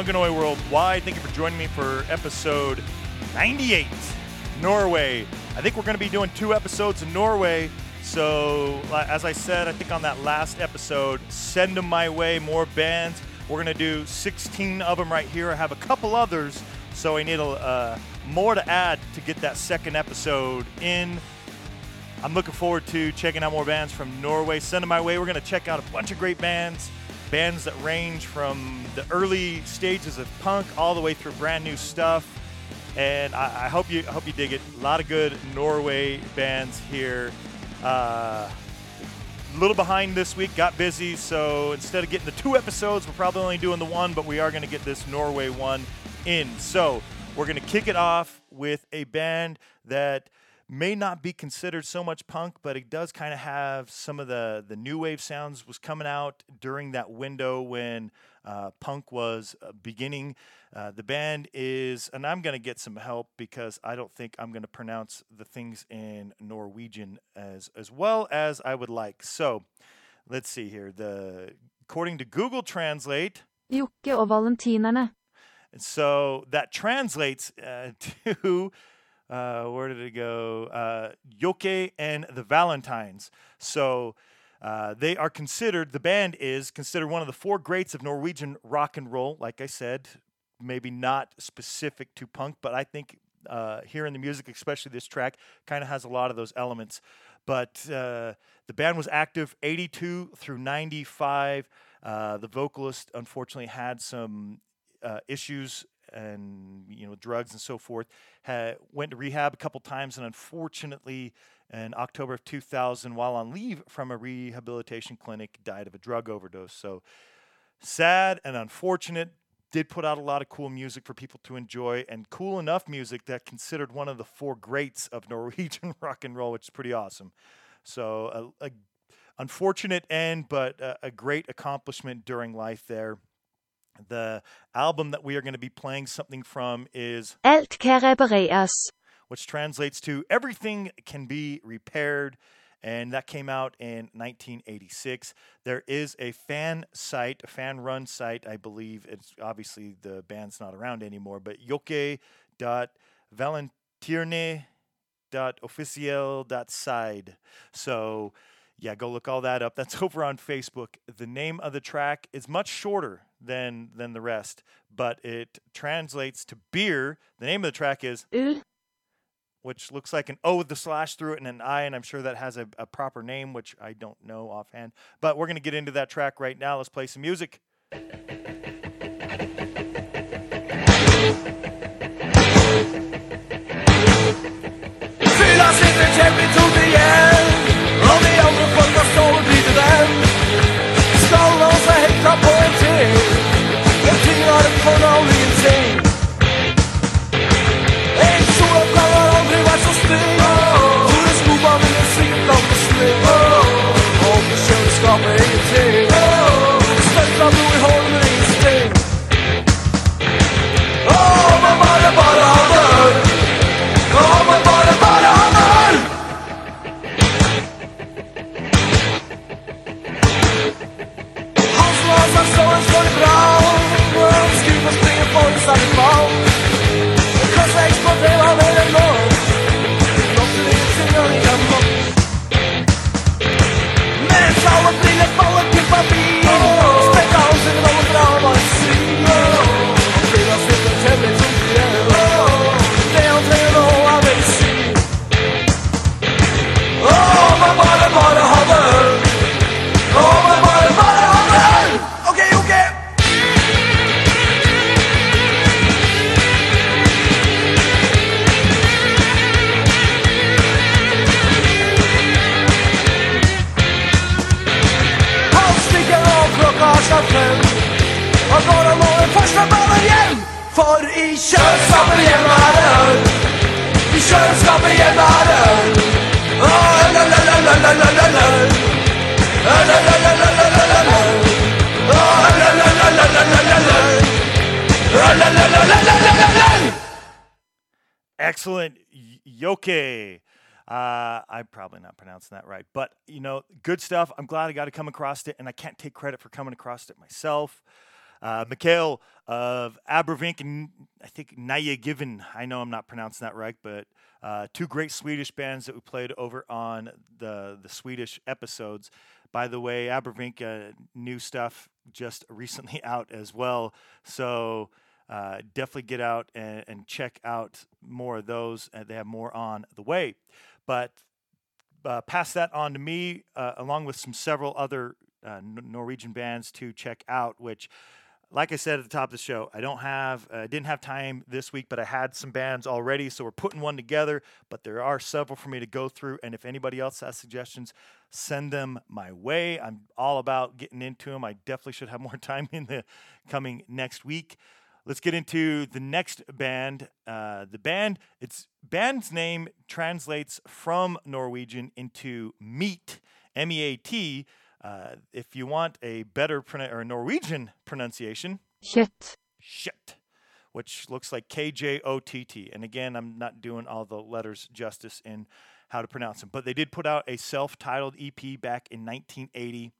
Punkanoi Worldwide. Thank you for joining me for episode 98, Norway. I think we're going to be doing 2 episodes in Norway. So, as I said, I think on that last episode, send them my way, more bands. We're going to do 16 of them right here. I have a couple others, so I need more to add to get that second episode in. I'm looking forward to checking out more bands from Norway. Send them my way. We're going to check out a bunch of great bands, bands that range from the early stages of punk all the way through brand new stuff. And I hope you dig it. A lot of good Norway bands here. A little behind this week, got busy, so instead of getting the 2 episodes, we're probably only doing the 1, but we are going to get this Norway one in. So we're going to kick it off with a band that may not be considered so much punk, but it does kind of have some of the new wave sounds was coming out during that window when punk was beginning. The band is, and I'm going to get some help because I don't think I'm going to pronounce the things in Norwegian as well as I would like. So let's see here. According to Google Translate, Jokke og Valentinerne. So that translates to... where did it go? Jokke and the Valentines. So they are considered, the band is considered one of the 4 greats of Norwegian rock and roll. Like I said, maybe not specific to punk, but I think hearing the music, especially this track, kind of has a lot of those elements. But the band was active 82 through 95. The vocalist, unfortunately, had some issues and, you know, drugs and so forth. Went to rehab a couple times, and unfortunately in October of 2000, while on leave from a rehabilitation clinic, died of a drug overdose. So sad and unfortunate. Did put out a lot of cool music for people to enjoy, and cool enough music that considered one of the 4 greats of Norwegian rock and roll, which is pretty awesome. So a unfortunate end, but a great accomplishment during life there. The album that we are going to be playing something from is Elkerebereas, which translates to Everything Can Be Repaired, and that came out in 1986. There is a fan site, a fan-run site, I believe. It's obviously the band's not around anymore, but jokke.valentirne.officiell.side. So, yeah, go look all that up. That's over on Facebook. The name of the track is much shorter than the rest, but it translates to beer. The name of the track is which looks like an O with the slash through it and an I, and I'm sure that has a proper name, which I don't know offhand. But we're going to get into that track right now. Let's play some music. Excellent. Jokke. I'm probably not pronouncing that right, but, you know, good stuff. I'm glad I got to come across it, and I can't take credit for coming across it myself. Mikael of Abervink and I think Negativ. I know I'm not pronouncing that right, but two great Swedish bands that we played over on the Swedish episodes. By the way, Abervink, new stuff just recently out as well. So definitely get out and check out more of those. They have more on the way. But pass that on to me, along with some several other Norwegian bands to check out, which, like I said at the top of the show, I didn't have time this week, but I had some bands already, so we're putting one together, but there are several for me to go through, and if anybody else has suggestions, send them my way. I'm all about getting into them. I definitely should have more time in the coming next week. Let's get into the next band. Its band's name translates from Norwegian into meat, M-E-A-T. If you want a better or a Norwegian pronunciation, KJOTT, which looks like K-J-O-T-T. And again, I'm not doing all the letters justice in how to pronounce them. But they did put out a self-titled EP back in 1980.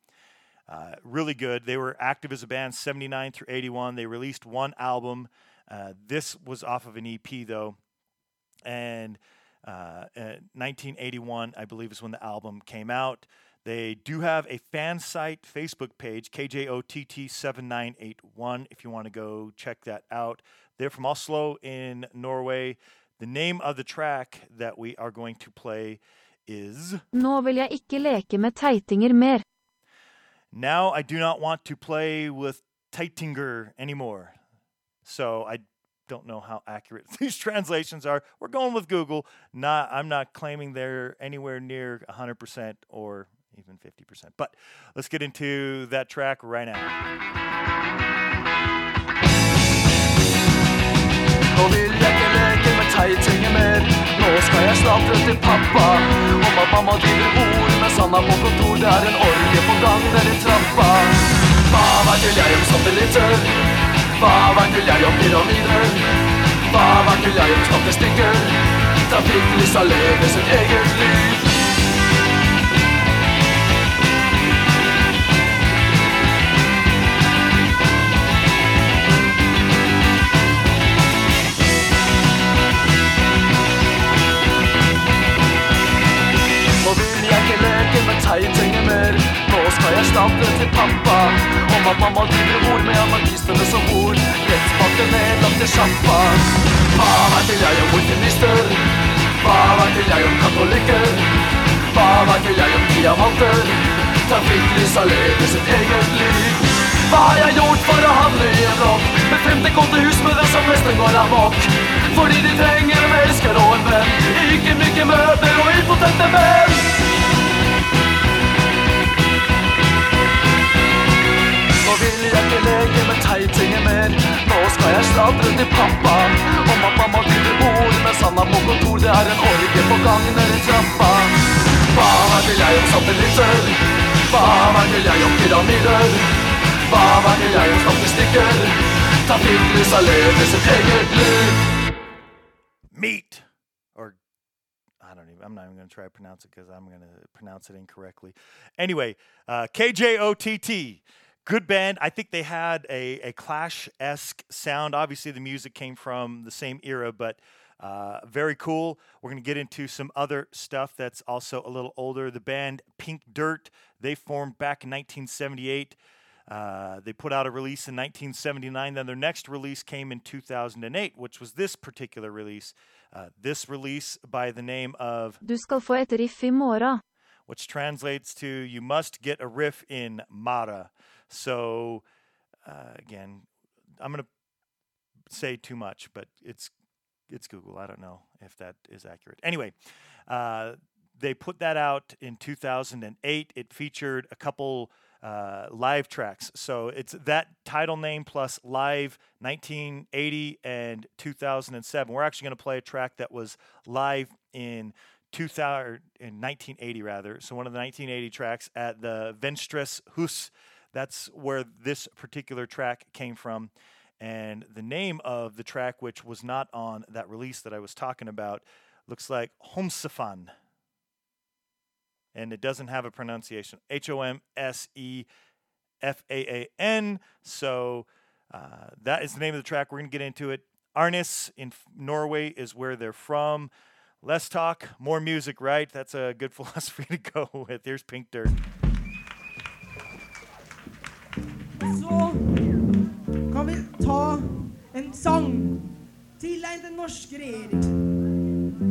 Really good. They were active as a band 79 through 81. They released one album. This was off of an EP, though. And 1981, I believe, is when the album came out. They do have a fan site Facebook page, KJOTT7981, if you want to go check that out. They're from Oslo in Norway. The name of the track that we are going to play is... Nå vil jeg ikke leke med teitinger mer. Now I do not want to play with Teitinger anymore. So I don't know how accurate these translations are. We're going with Google. I'm not claiming they're anywhere near 100% or even 50%. But let's get into that track right now. Nå skal jeg snart rundt til pappa. Og mamma driver ord mens han på kontor. Det en orge på gang der I trappa. Hva vet vel jeg om satellitter? Hva vet vel jeg om pyramider? Hva vet vel jeg om statistikker? Trafikklysa lever sitt eget liv. Teitinger mer. Nå skal jeg snart rundt til pappa. Om at mamma driver ord med anarkistene som ord. Rettspakke ned opp til sjappa. Hva vet jeg om mortinister? Hva vet jeg om katolikker? Hva vet jeg om diamanter? Trafikklysa lever sitt eget liv. Hva har jeg gjort for å handle I en blokk? Med fremte kåte husmødre som nesten går amok. Fordi de trenger en elsker og en venn. Ikke mye møter og impotente menn. Jeg vil ikke leke med teitinger mer. Nå skal jeg snart rundt til pappa. Og mamma driver bord mens han på kontor. Det en orge på gangen eller trappa. Hva vet jeg om satellitter? Hva vet jeg om pyramider? Hva vet jeg om statistikker? Trafikklysa lever sitt eget liv. Meat. Or I'm not even going to try to pronounce it because I'm going to pronounce it incorrectly. Anyway, KJOTT. Good band. I think they had a Clash-esque sound. Obviously, the music came from the same era, but very cool. We're going to get into some other stuff that's also a little older. The band Pink Dirt, they formed back in 1978. They put out a release in 1979. Then their next release came in 2008, which was this particular release. This release by the name of... Du skal få et riff I Måra. Which translates to, you must get a riff in Måra. So, again, I'm going to say too much, but it's Google. I don't know if that is accurate. Anyway, they put that out in 2008. It featured a couple live tracks. So it's that title name plus live 1980 and 2007. We're actually going to play a track that was live in 1980, rather. So one of the 1980 tracks at the Venstre Hus. That's where this particular track came from. And the name of the track, which was not on that release that I was talking about, looks like Homsefaan. And it doesn't have a pronunciation. H-O-M-S-E-F-A-A-N. So That is the name of the track. We're going to get into it. Arnes in Norway is where they're from. Less talk, more music, right? That's a good philosophy to go with. Here's Pink Dirt. Så kan vi ta en sang tilegnet den norske regjering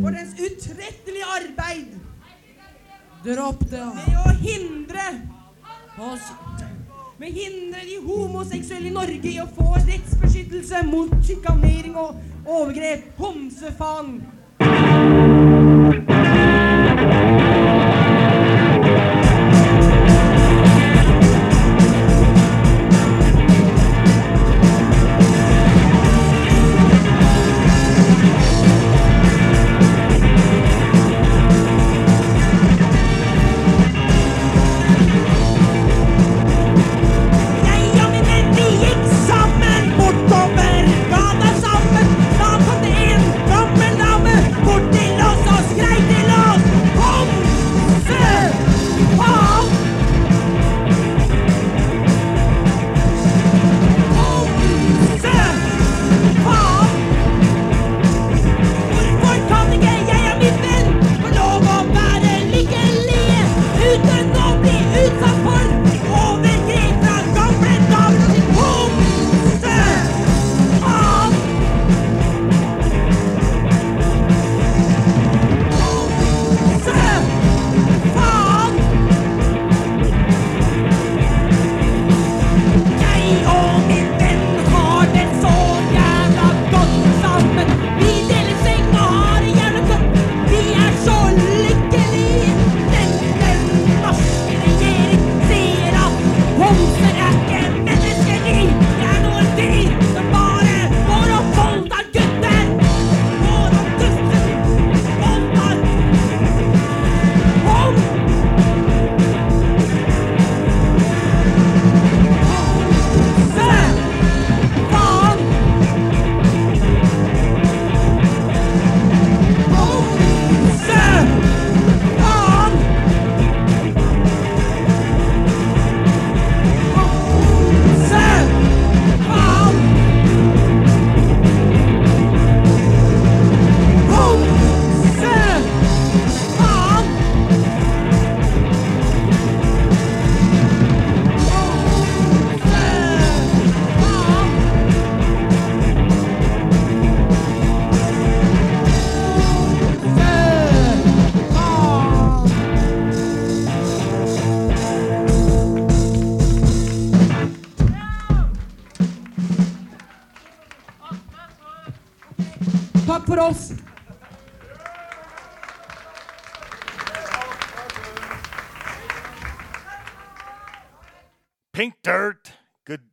for dens utrettelige arbeid med å hindre oss med hindre de homoseksuelle I Norge I å få rettsbeskyttelse mot chikanering og overgrep. Homsefaan.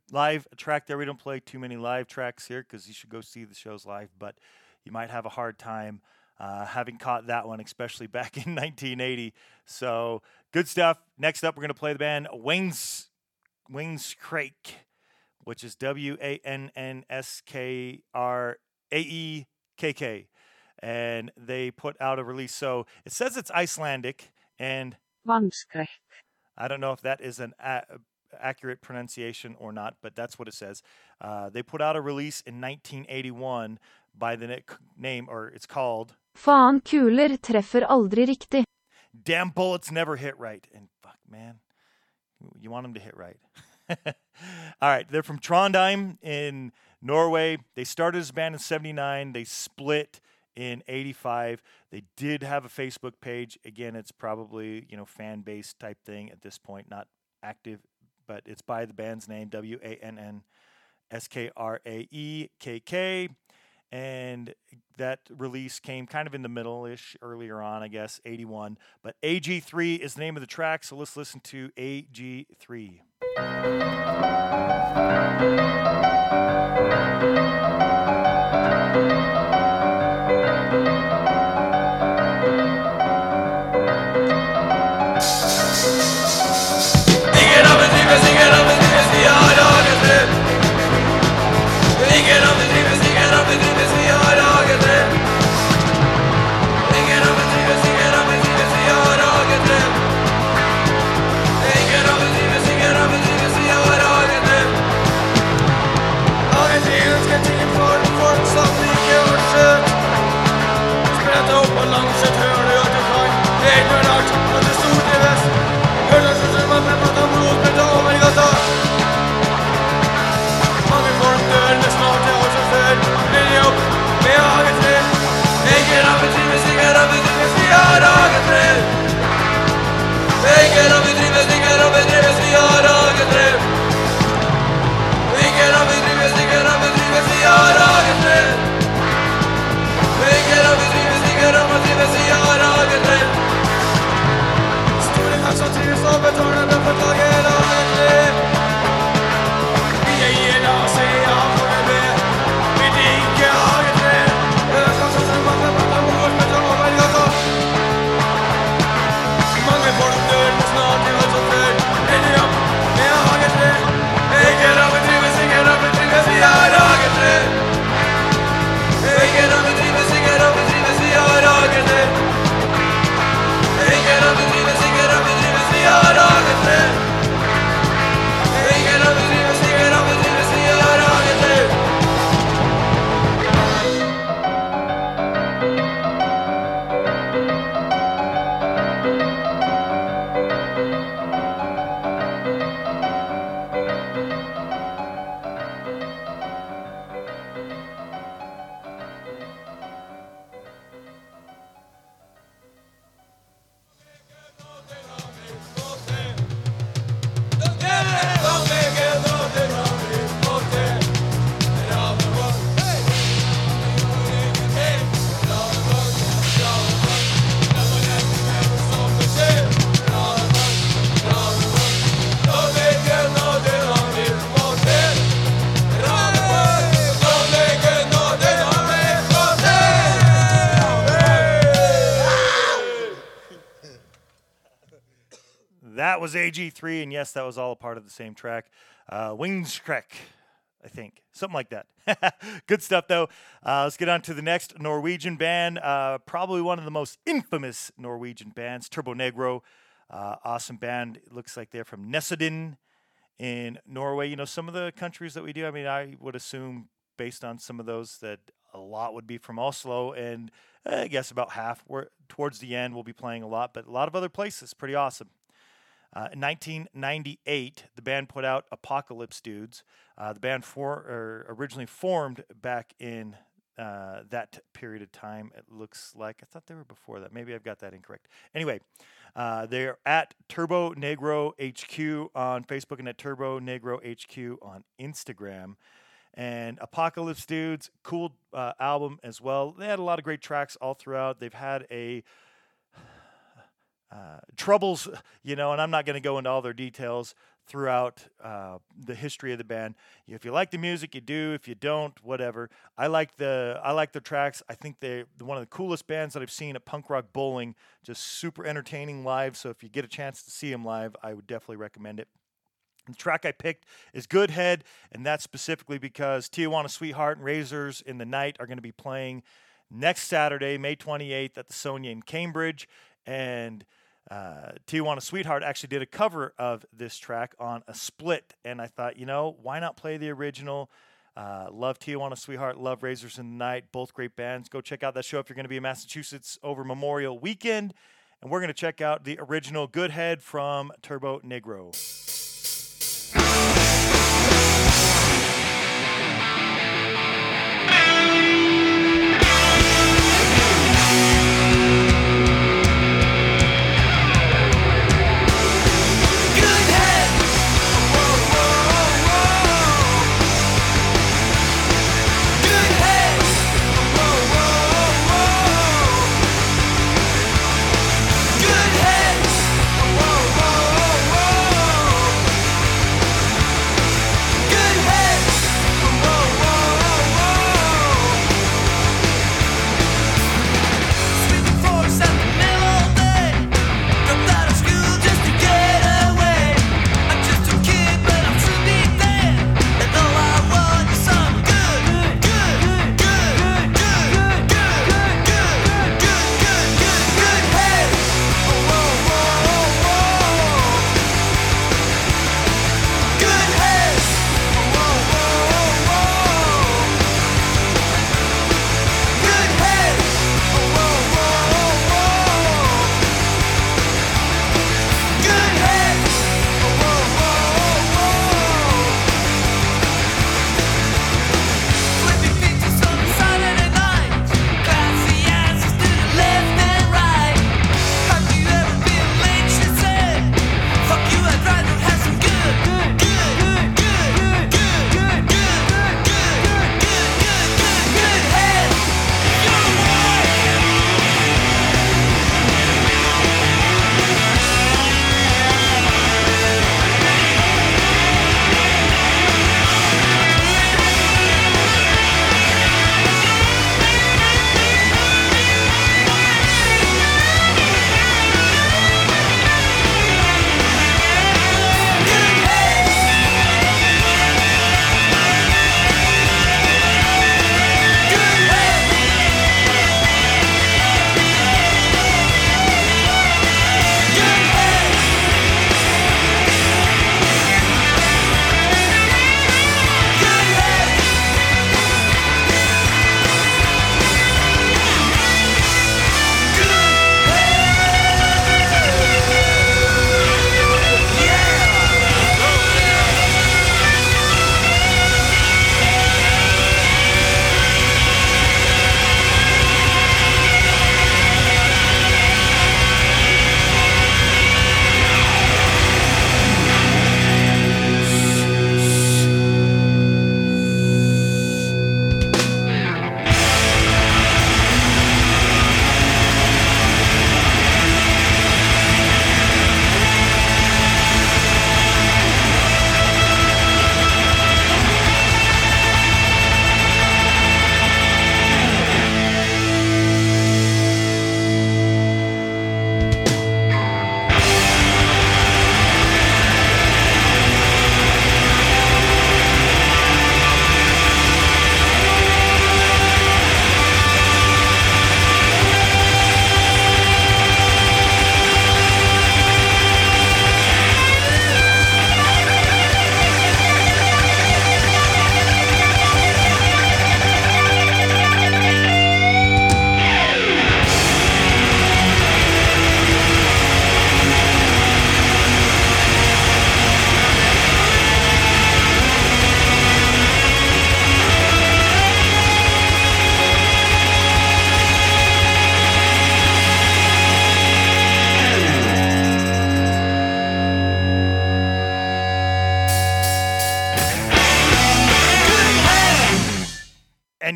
Live track there. We don't play too many live tracks here because you should go see the shows live, but you might have a hard time having caught that one, especially back in 1980. So good stuff. Next up, we're going to play the band Wangskaekk, which is Wangskaekk, and they put out a release. So it says it's Icelandic and Wangskaekk. I don't know if that is an accurate pronunciation or not, but that's what it says. They put out a release in 1981 by the name, or it's called Fan kuler treffer aldri riktig. Damn bullets never hit right. And fuck, man, you want them to hit right. All right, they're from Trondheim in Norway. They started as a band in 79. They split in 85. They did have a Facebook page. Again, it's probably, fan-based type thing at this point, not active, but it's by the band's name, Wangskaekk. And that release came kind of in the middle-ish, earlier on, I guess, 81. But AG3 is the name of the track, so let's listen to AG3. that was AG3, and yes, that was all a part of the same track. Wangskaekk, I think. Something like that. Good stuff, though. Let's get on to the next Norwegian band. Probably one of the most infamous Norwegian bands, Turbo Negro. Awesome band. It looks like they're from Nesodden in Norway. You know, some of the countries that we do, I mean, I would assume based on some of those that a lot would be from Oslo, and I guess about half. Towards the end, we'll be playing a lot, but a lot of other places. Pretty awesome. In 1998, the band put out Apocalypse Dudes. The band originally formed back in that period of time, it looks like. I thought they were before that. Maybe I've got that incorrect. Anyway, they're at Turbo Negro HQ on Facebook and at Turbo Negro HQ on Instagram. And Apocalypse Dudes, cool album as well. They had a lot of great tracks all throughout. They've had a troubles, you know, and I'm not going to go into all their details throughout the history of the band. If you like the music, you do. If you don't, whatever. I like the tracks. I think they're one of the coolest bands that I've seen at Punk Rock Bowling. Just super entertaining live. So if you get a chance to see them live, I would definitely recommend it. The track I picked is Good Head, and that's specifically because Tijuana Sweetheart and Razors in the Night are going to be playing next Saturday, May 28th at the Sonia in Cambridge. And Tijuana Sweetheart actually did a cover of this track on a split. And I thought, you know, why not play the original? Love Tijuana Sweetheart, love Razors in the Night, both great bands. Go check out that show if you're going to be in Massachusetts over Memorial Weekend. And we're going to check out the original Good Head from Turbo Negro.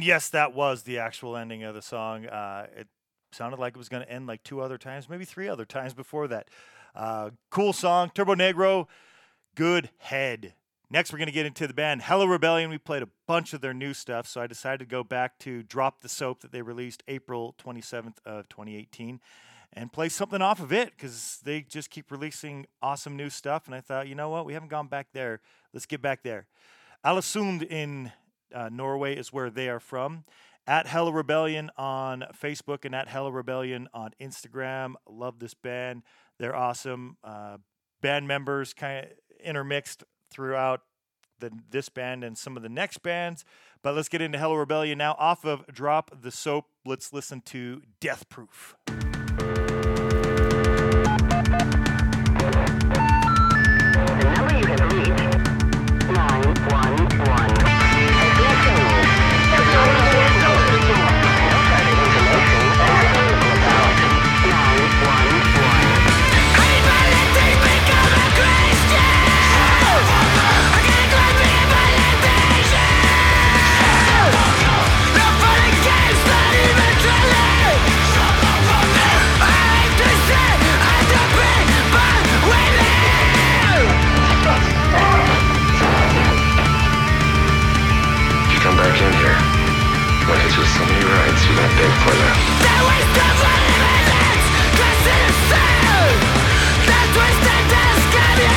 And yes, that was the actual ending of the song. It sounded like it was going to end like two other times, maybe three other times before that. Cool song, Turbo Negro, Good Head. Next, we're going to get into the band Hello Rebellion. We played a bunch of their new stuff, so I decided to go back to Drop the Soap that they released April 27th of 2018 and play something off of it because they just keep releasing awesome new stuff. And I thought, you know what? We haven't gone back there. Let's get back there. Alesund in Norway is where they are from. At Hello Rebellion on Facebook and at Hello Rebellion on Instagram. Love this band. They're awesome. Band members kind of intermixed throughout this band and some of the next bands. But let's get into Hello Rebellion now. Off of Drop the Soap, let's listen to Death Proof. The number you have reached, 911. Back in here. Went into so many rides you got big for them. That was the one in my legs, dressed in a suit. That twisted desk on you.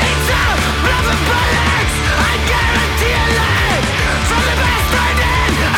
It's a love of bullets. I guarantee a life from the bastard in a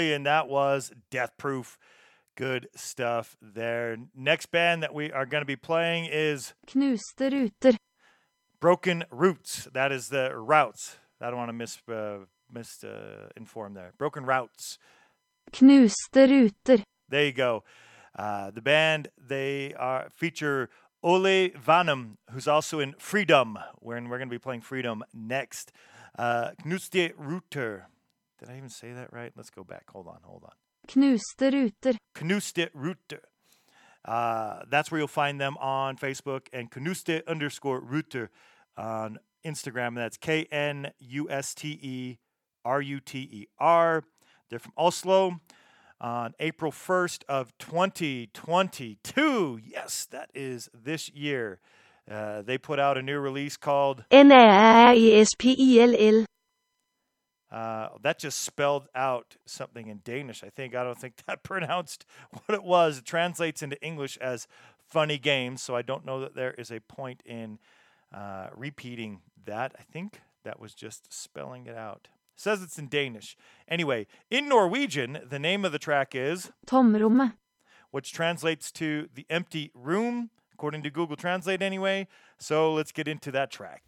And that was Death Proof. Good stuff there. Next band that we are going to be playing is Knuste Ruter. Broken Roots. That is the Routes. I don't want to misinform there. Broken Routes. Knuste Ruter. There you go. The band, they are feature Ole Vanum, who's also in Freedum, and we're going to be playing Freedum next. Knuste Ruter. Did I even say that right? Let's go back. Hold on. Knuste Ruter. Knuste Ruter. That's where you'll find them on Facebook and Knuste_Ruter on Instagram. That's KNUSTERUTER. They're from Oslo on April 1st of 2022. Yes, that is this year. They put out a new release called N-A-R-E-S-P-I-L-L. That just spelled out something in Danish. I don't think that pronounced what it was. It translates into English as funny games, so I don't know that there is a point in repeating that. I think that was just spelling it out. It says it's in Danish. Anyway, in Norwegian, the name of the track is Tomrummet, which translates to The Empty Room, according to Google Translate anyway. So let's get into that track.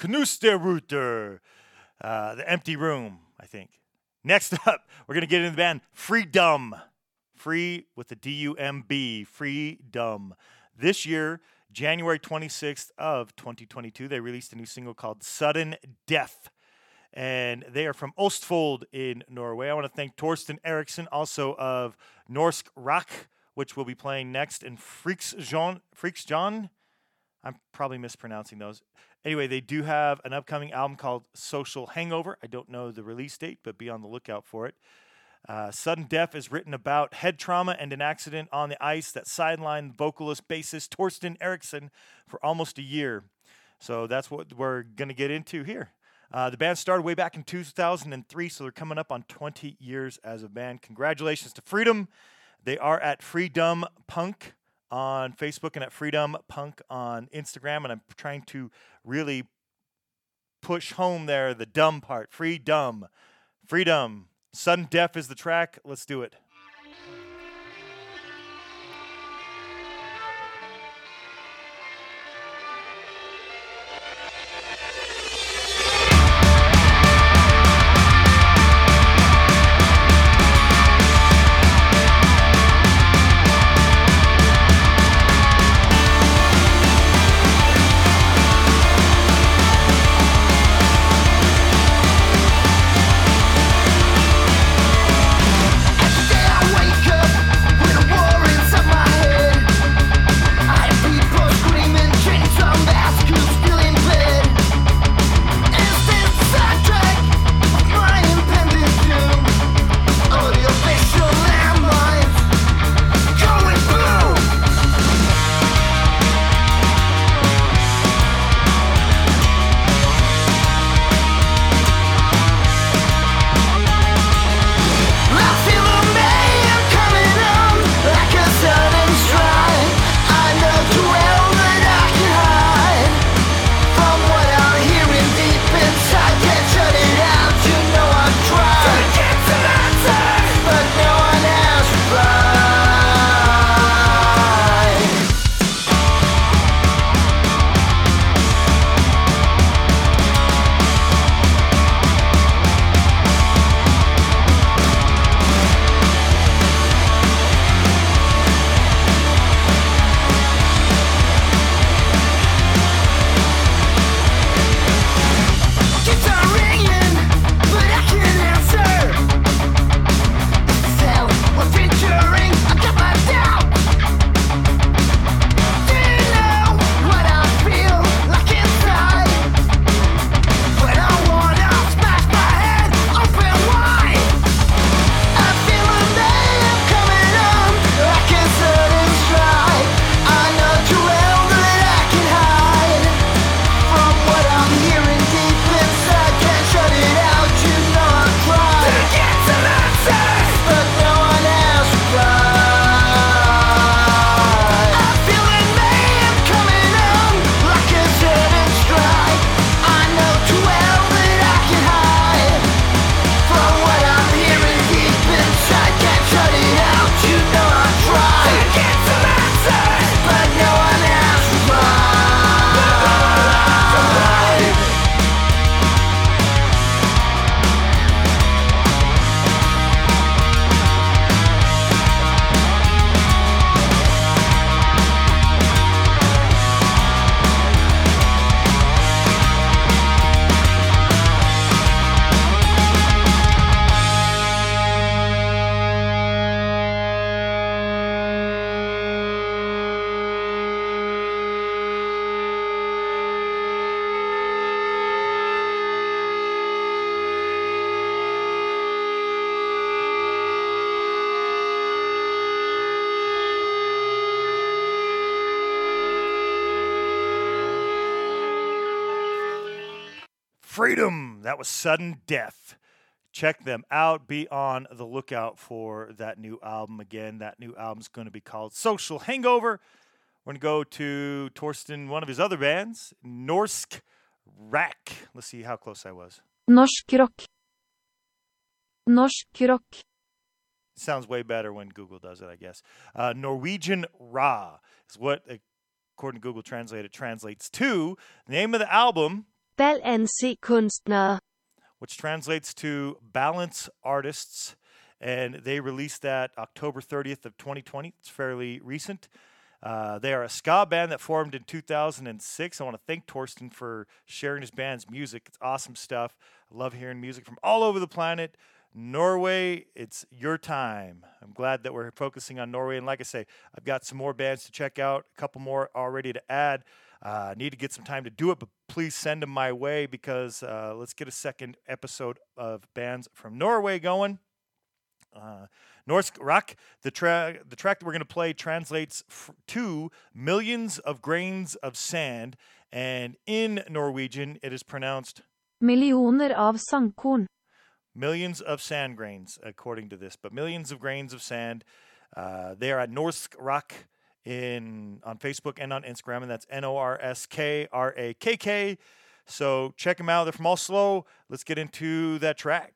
Knuste Ruter, The Empty Room, I think. Next up, we're going to get into the band Freedum. Free with the D-U-M-B, Freedum. This year, January 26th of 2022, they released a new single called Sudden Death. And they are from Østfold in Norway. I want to thank Torsten Eriksen, also of Norsk Råkk, which we'll be playing next, and Freaks John. I'm probably mispronouncing those. Anyway, they do have an upcoming album called Social Hangover. I don't know the release date, but be on the lookout for it. Sudden Death is written about head trauma and an accident on the ice that sidelined vocalist bassist Torsten Eriksen for almost a year. So that's what we're going to get into here. The band started way back in 2003, so they're coming up on 20 years as a band. Congratulations to Freedum. They are at Freedum Punk on Facebook and at Freedum Punk on Instagram, and I'm trying to really push home there the dumb part. Freedum. Sudden Death is the track. Let's do it. Freedum. That was Sudden Death. Check them out. Be on the lookout for that new album. Again, that new album's going to be called Social Hangover. We're going to go to Torsten, one of his other bands, Norsk Råkk. Let's see how close I was. Norsk Råkk. Norsk Råkk. It sounds way better when Google does it, I guess. Norwegian Ra is what, according to Google Translate, it translates to. The name of the album... Balanse Kunstner. Which translates to Balance Artists, and they released that October 30th of 2020. It's fairly recent. They are a ska band that formed in 2006. I want to thank Torsten for sharing his band's music. It's awesome stuff. I love hearing music from all over the planet. Norway, it's your time. I'm glad that we're focusing on Norway, and like I say, I've got some more bands to check out, a couple more already to add. I need to get some time to do it, but please send them my way because let's get a second episode of bands from Norway going. Norsk Råkk, the track that we're going to play translates to millions of grains of sand, and in Norwegian it is pronounced Millioner av sandkorn. Millions of sand grains, according to this, but millions of grains of sand. They are at Norsk Råkk on Facebook and on Instagram, and that's NORSKRAKK. So check them out. They're from Oslo. Let's get into that track.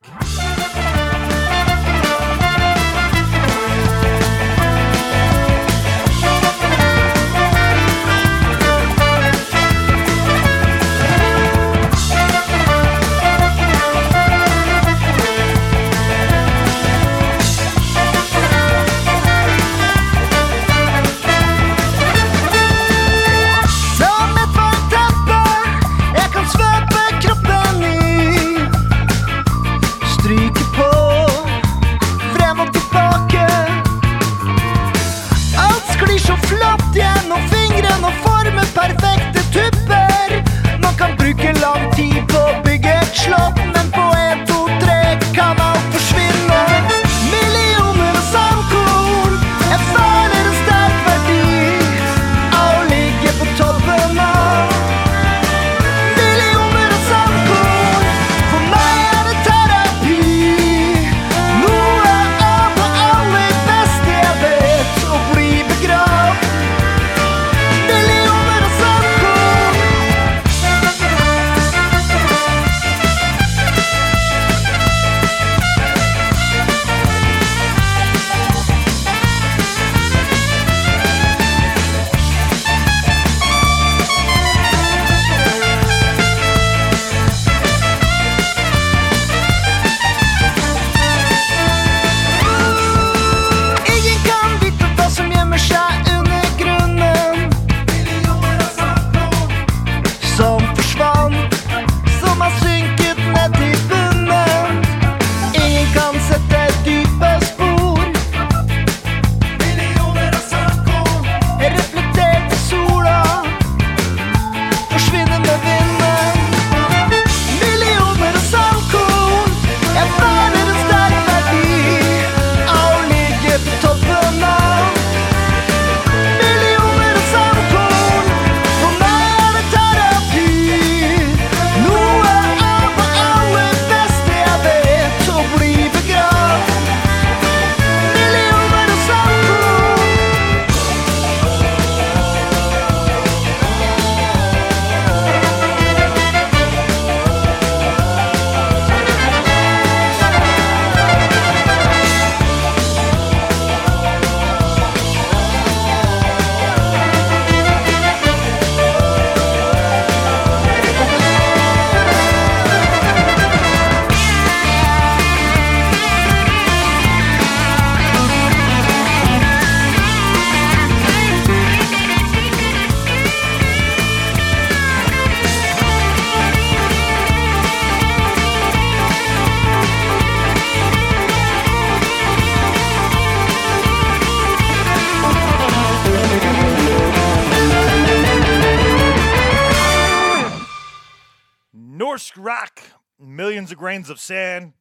Grains of Sand.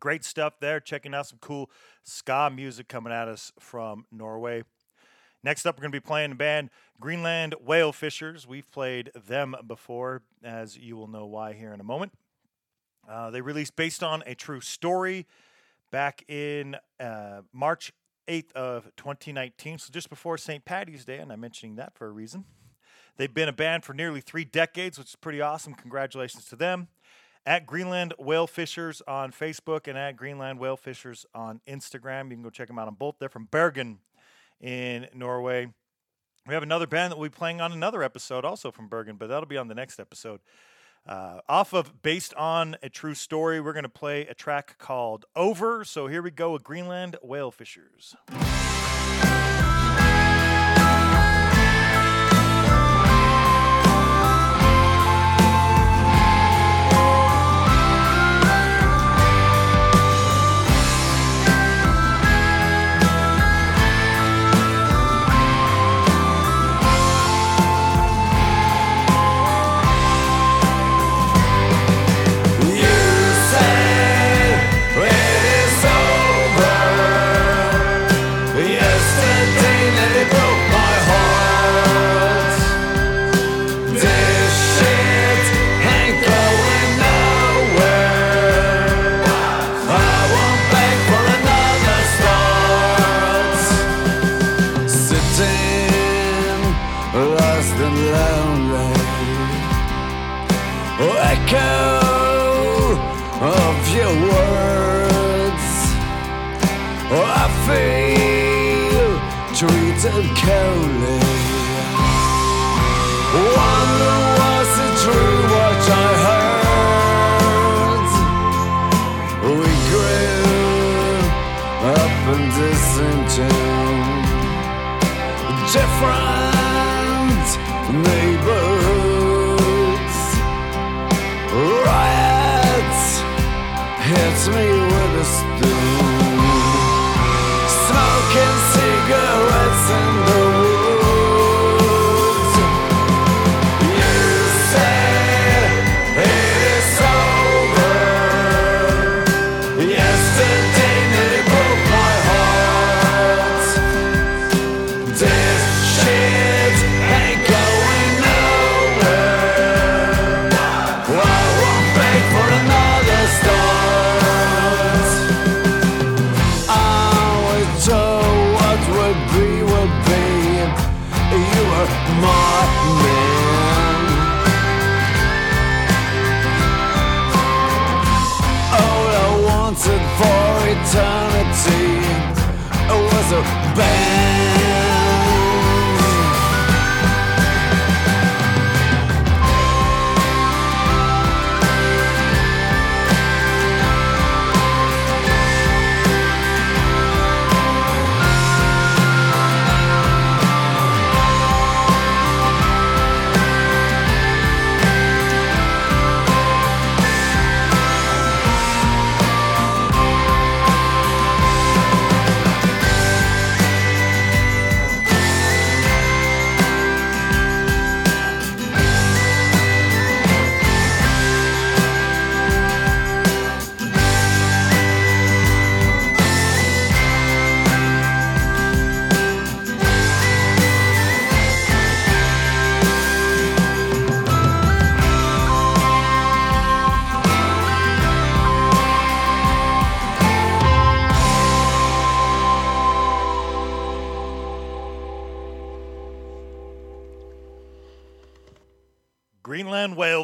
Great stuff there. Checking out some cool ska music coming at us from Norway. Next up, we're going to be playing the band Greenland Whale Fishers. We've played them before, as you will know why here in a moment. They released Based on a True Story back in March 8th of 2019, so just before St. Paddy's Day, and I'm mentioning that for a reason. They've been a band for nearly 3 decades, which is pretty awesome. Congratulations to them. At Greenland Whale Fishers on Facebook and at Greenland Whale Fishers on Instagram. You can go check them out on both. They're from Bergen in Norway. We have another band that we'll be playing on another episode, also from Bergen, but that'll be on the next episode. Off of Based on a True Story, we're going to play a track called Over. So here we go with Greenland Whale Fishers. Treated coldly. Wonder, was it true what I heard? We grew up and disentuned, different neighborhoods. Riots hit me with a spoon. Smoking cigarettes in the woods. You said it is over. Yesterday nearly broke my heart. This shit ain't going nowhere. I won't beg for another start. My man, all I wanted for eternity was a band.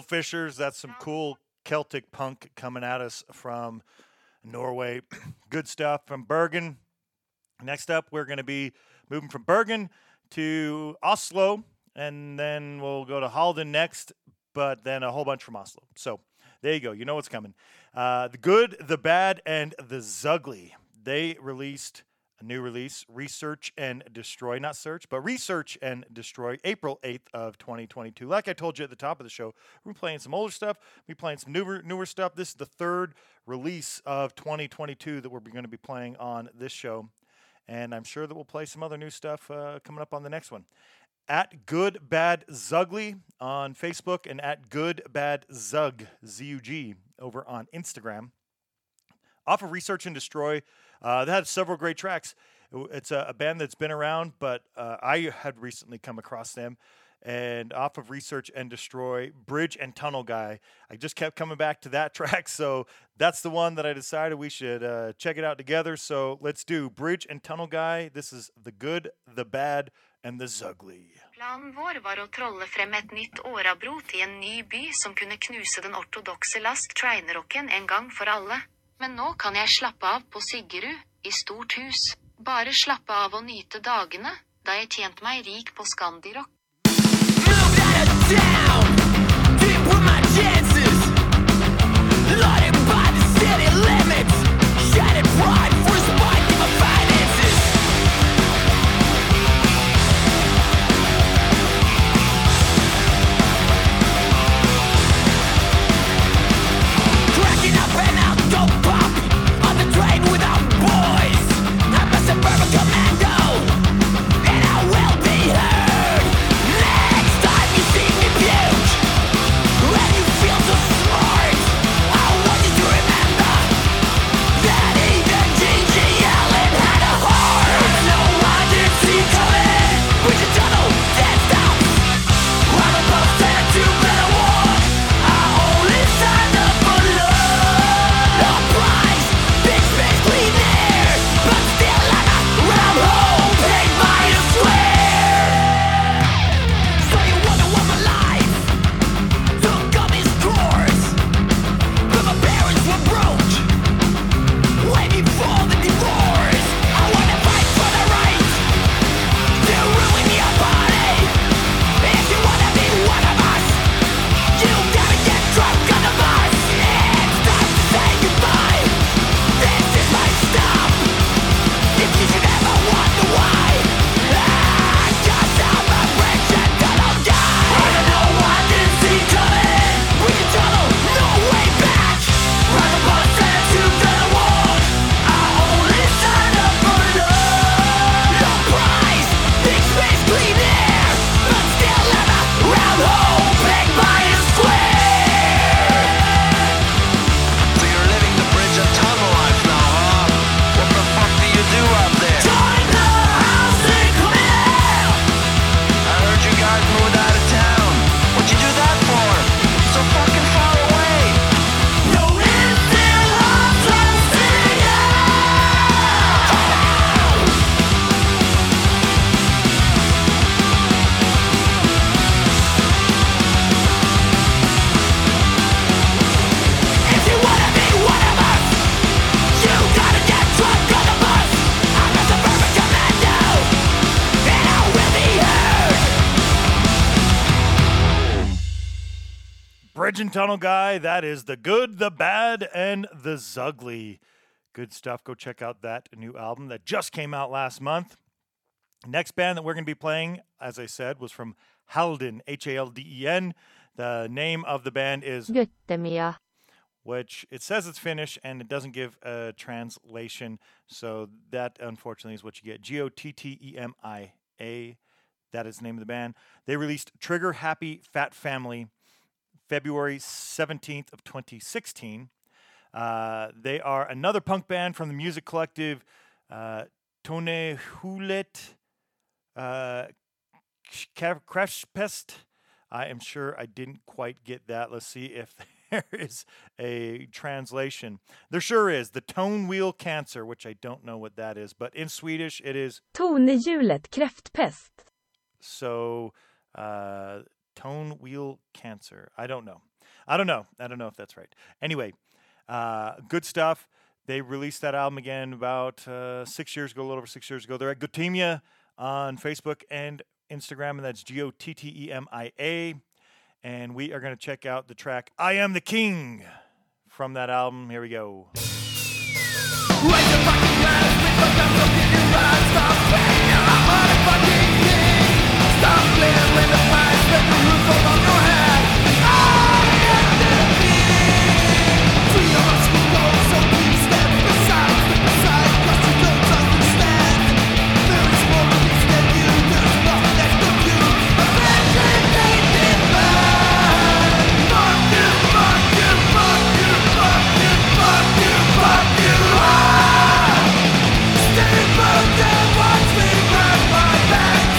Fishers, that's some cool Celtic punk coming at us from Norway. Good stuff from Bergen. Next up, we're going to be moving from Bergen to Oslo, and then we'll go to Halden next, but then a whole bunch from Oslo. So there you go. You know what's coming. The Good, the Bad, and the Zugly. They released a new release, Research and Destroy. Not search, but Research and Destroy, April 8th of 2022. Like I told you at the top of the show, we're playing some older stuff. We're playing some newer stuff. This is the third release of 2022 that we're going to be playing on this show. And I'm sure that we'll play some other new stuff coming up on the next one. At Good Bad Zugly on Facebook and at Good Bad Zug, Z-U-G, over on Instagram. Off of Research and Destroy, they had several great tracks. It's a band that's been around, but I had recently come across them and off of Research and Destroy, Bridge and Tunnel Guy. I just kept coming back to that track, so that's the one that I decided we should check it out together. So let's do Bridge and Tunnel Guy. This is The Good, The Bad, and The Zugly. Planen vår var å trolle frem et nytt årabro til en ny by som kunne knuse den ortodokse last trainerocken en gang for alle. Men nå kan jeg slappe av på Siggerud, I stort hus. Bare slappe av og nyte dagene, da jeg tjente meg rik på Skandirock. Move out of town, deep with my chances, lighted by the city limits, shattered pride for spite in my finances. Cracking up and out, dope pop, on the train without boys, I'm a suburban commando, and I will be heard. Tunnel Guy, that is The Good, The Bad, and The Zugly. Good stuff. Go check out that new album that just came out last month. Next band that we're going to be playing, as I said, was from Halden, H-A-L-D-E-N. The name of the band is Gottemia, which it says it's Finnish and it doesn't give a translation. So that, unfortunately, is what you get. G-O-T-T-E-M-I-A. That is the name of the band. They released Trigger Happy Fat Family February 17th of 2016. They are another punk band from the music collective Tonehjulet Kräftpest. I am sure I didn't quite get that. Let's see if there is a translation. There sure is. The Tone Wheel Cancer, which I don't know what that is, but in Swedish it is Tonehjulet Kräftpest. So Tone Wheel Cancer. I don't know if that's right. Anyway, good stuff. They released that album again about 6 years ago, a little over 6 years ago. They're at Gottemia on Facebook and Instagram, and that's G-O-T-T-E-M-I-A. And we are going to check out the track I Am the King from that album. Here we go. Stop playing with the fire, spread the roof over your head. I am the king. Three of us will go, so please step aside, cause you don't understand. There is more of this than you, there's nothing left of you. A vengeance ain't in mind. Fuck you, fuck you, fuck you, fuck you, fuck you, fuck you, fuck you. Stay both and watch me burn my back.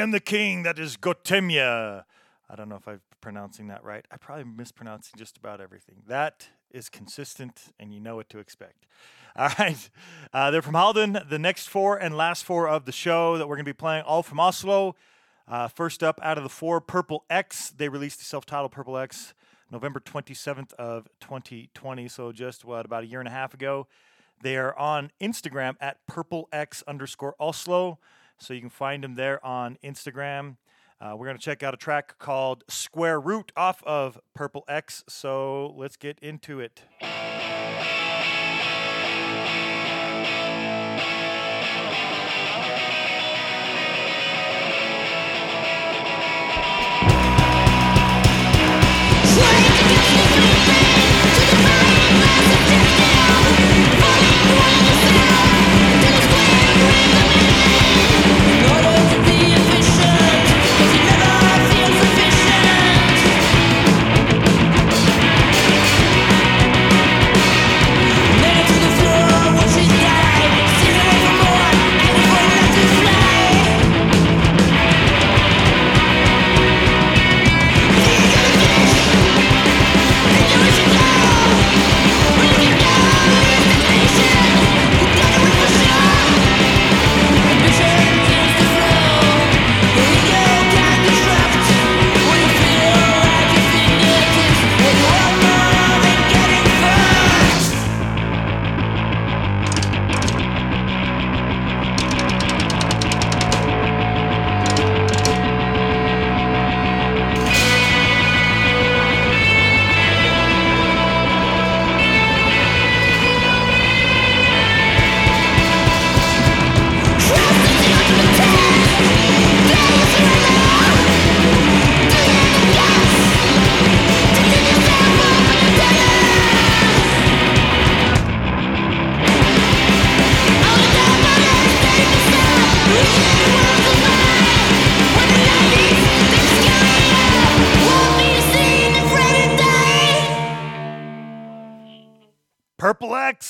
am the king, that is Gottemia. I don't know if I'm pronouncing that right. I probably mispronouncing just about everything. That is consistent, and you know what to expect. All right. They're from Halden. The next four and last four of the show that we're going to be playing, all from Oslo. First up, out of the four, Purple X. They released the self-titled Purple X November 27th of 2020, so just, about a year and a half ago. They are on Instagram at purplex_Oslo, so you can find them there on Instagram. We're going to check out a track called Square Root off of Purple X, so let's get into it.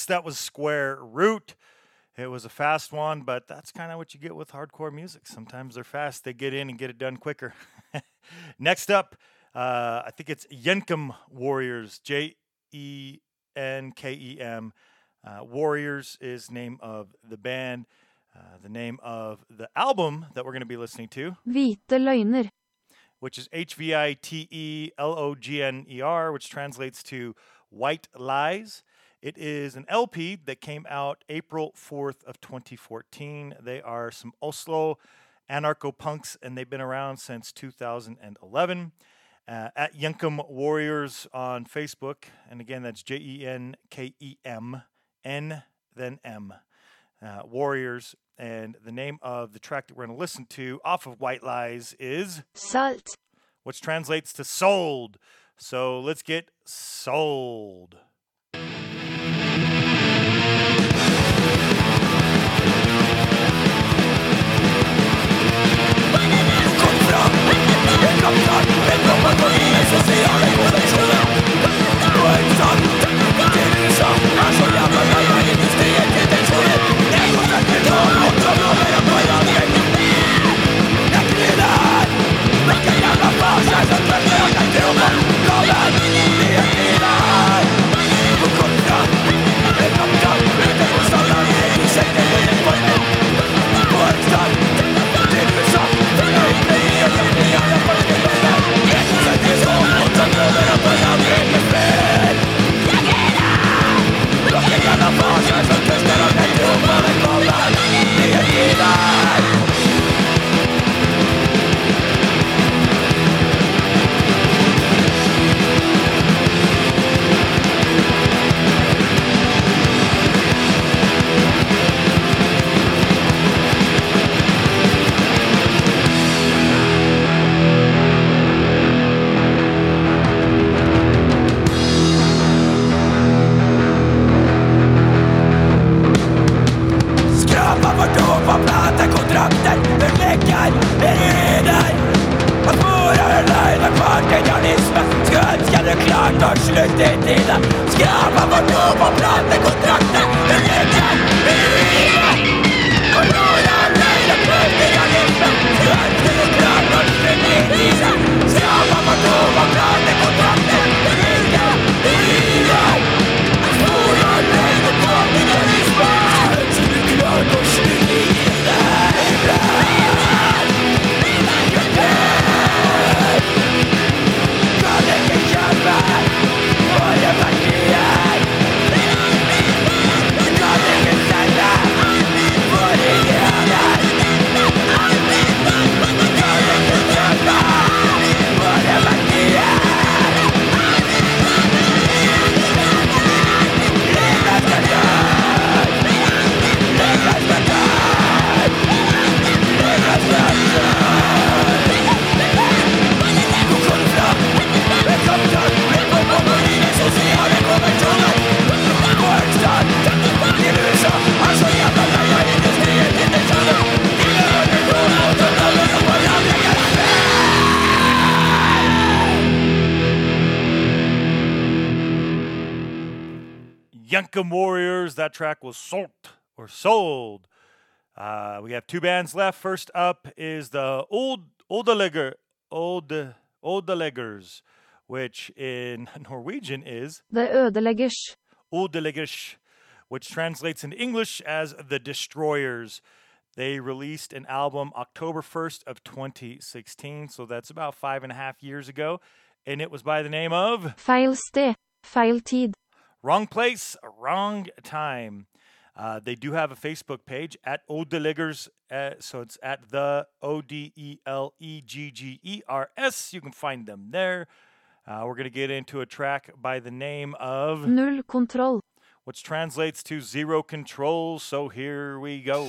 That was Square Root. It was a fast one, but that's kind of what you get with hardcore music. Sometimes they're fast. They get in and get it done quicker. Next up, I think it's Jenkem Warriors. Jenkem. Warriors is name of the band. The name of the album that we're going to be listening to. Hvite Løgner. Which is Hvite Løgner, which translates to White Lies. It is an LP that came out April 4th of 2014. They are some Oslo anarcho-punks, and they've been around since 2011. At Jenkem Warriors on Facebook. And again, that's Jenkem, N, then M. Warriors. And the name of the track that we're going to listen to off of White Lies is... Salt. Which translates to sold. So let's get sold. I'm not in the bubbling, I should see all it was true. Waves on, taking some, I should have a guy in this day and get into it. It was a good one, I'm not a man, I'm not a man. Not in that, looking at the boss, I should be like a human. No man, me and me die. We're coming down, we're coming down. We're taking some money, we're taking waiting for me. Waves on, taking some, I'm Let's go! Jenkem Warriors. That track was sold. We have two bands left. First up is the Ødeleggers, which in Norwegian is the Ødeleggers. Ødeleggers, which translates in English as the Destroyers. They released an album October 1st of 2016, so that's about 5.5 years ago, and it was by the name of Feil Sted, Feil Tid. Wrong place, wrong time. They do have a Facebook page at Ødeleggers. So it's at the Ødeleggers. You can find them there. We're going to get into a track by the name of Null Kontroll, which translates to Zero Control. So here we go.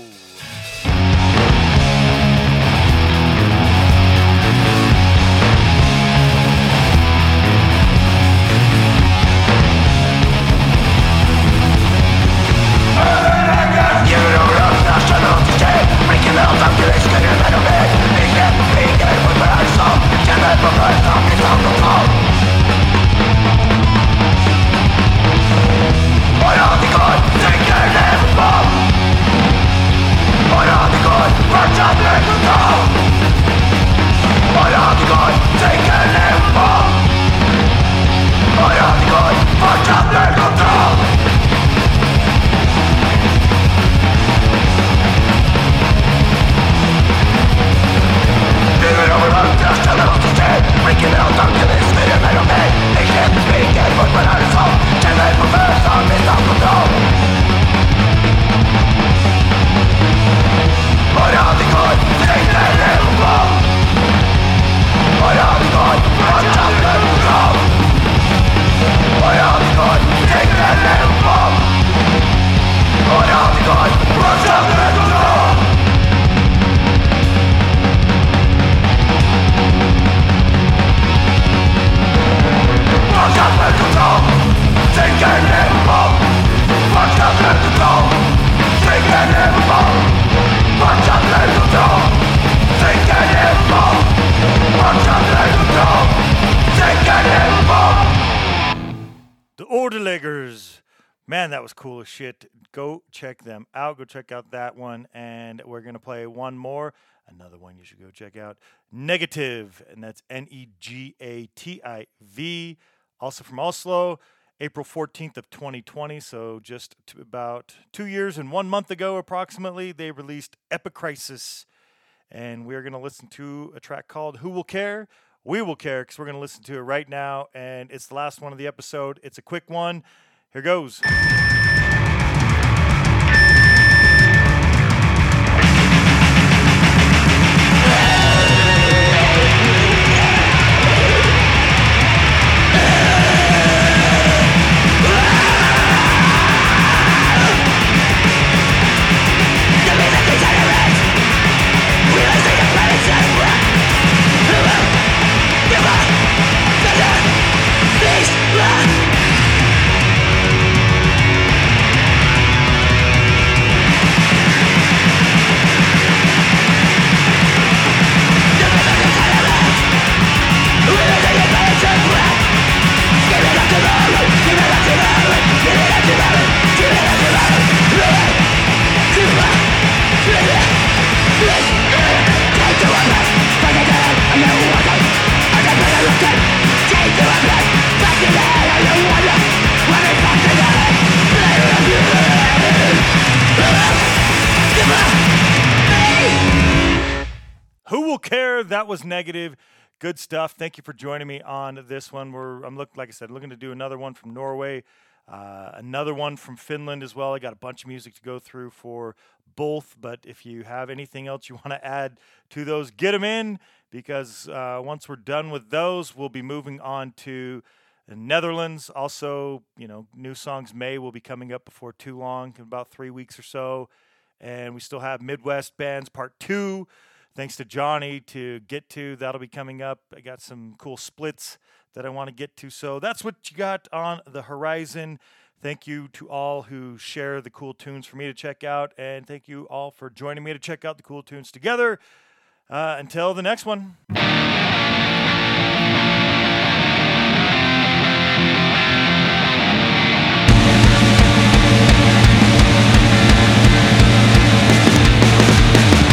Cool as shit. Go check them out. Go check out that one. And we're going to play one more. Another one you should go check out. Negativ. And that's Negativ. Also from Oslo. April 14th of 2020. So just about 2 years and 1 month ago approximately, they released Epicrisis. And we're going to listen to a track called Who Will Care? We Will Care, because we're going to listen to it right now. And it's the last one of the episode. It's a quick one. Here goes. there. That was Negativ. Good stuff. Thank you for joining me on this one. I'm looking to do another one from Norway, another one from Finland as well. I got a bunch of music to go through for both, but if you have anything else you want to add to those, get them in, because once we're done with those, we'll be moving on to the Netherlands. Also, New Songs May will be coming up before too long, in about 3 weeks or so. And we still have Midwest Bands Part 2. Thanks to Johnny to get to. That'll be coming up. I got some cool splits that I want to get to. So that's what you got on the horizon. Thank you to all who share the cool tunes for me to check out. And thank you all for joining me to check out the cool tunes together. Until the next one.